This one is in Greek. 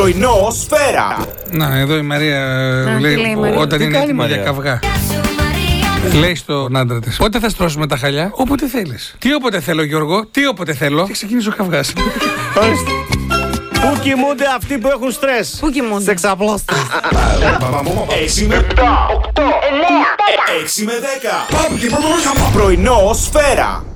Πρωινόσφαιρα. Να, εδώ η Μαρία λέει, όταν είναι έτοιμη για καυγά. Λέει στον άντρα της: πότε θα στρώσουμε τα χαλιά? Όποτε θέλεις. Τι όποτε θέλω, Γιώργο? Τι όποτε θέλω. Και ξεκίνησε ο καυγάς. Πού κοιμούνται αυτοί που έχουν στρες? Πού κοιμούνται? Σε ξαπλώστε. 6 με 8, 9, 6 με 10. Πρωινόσφαιρα.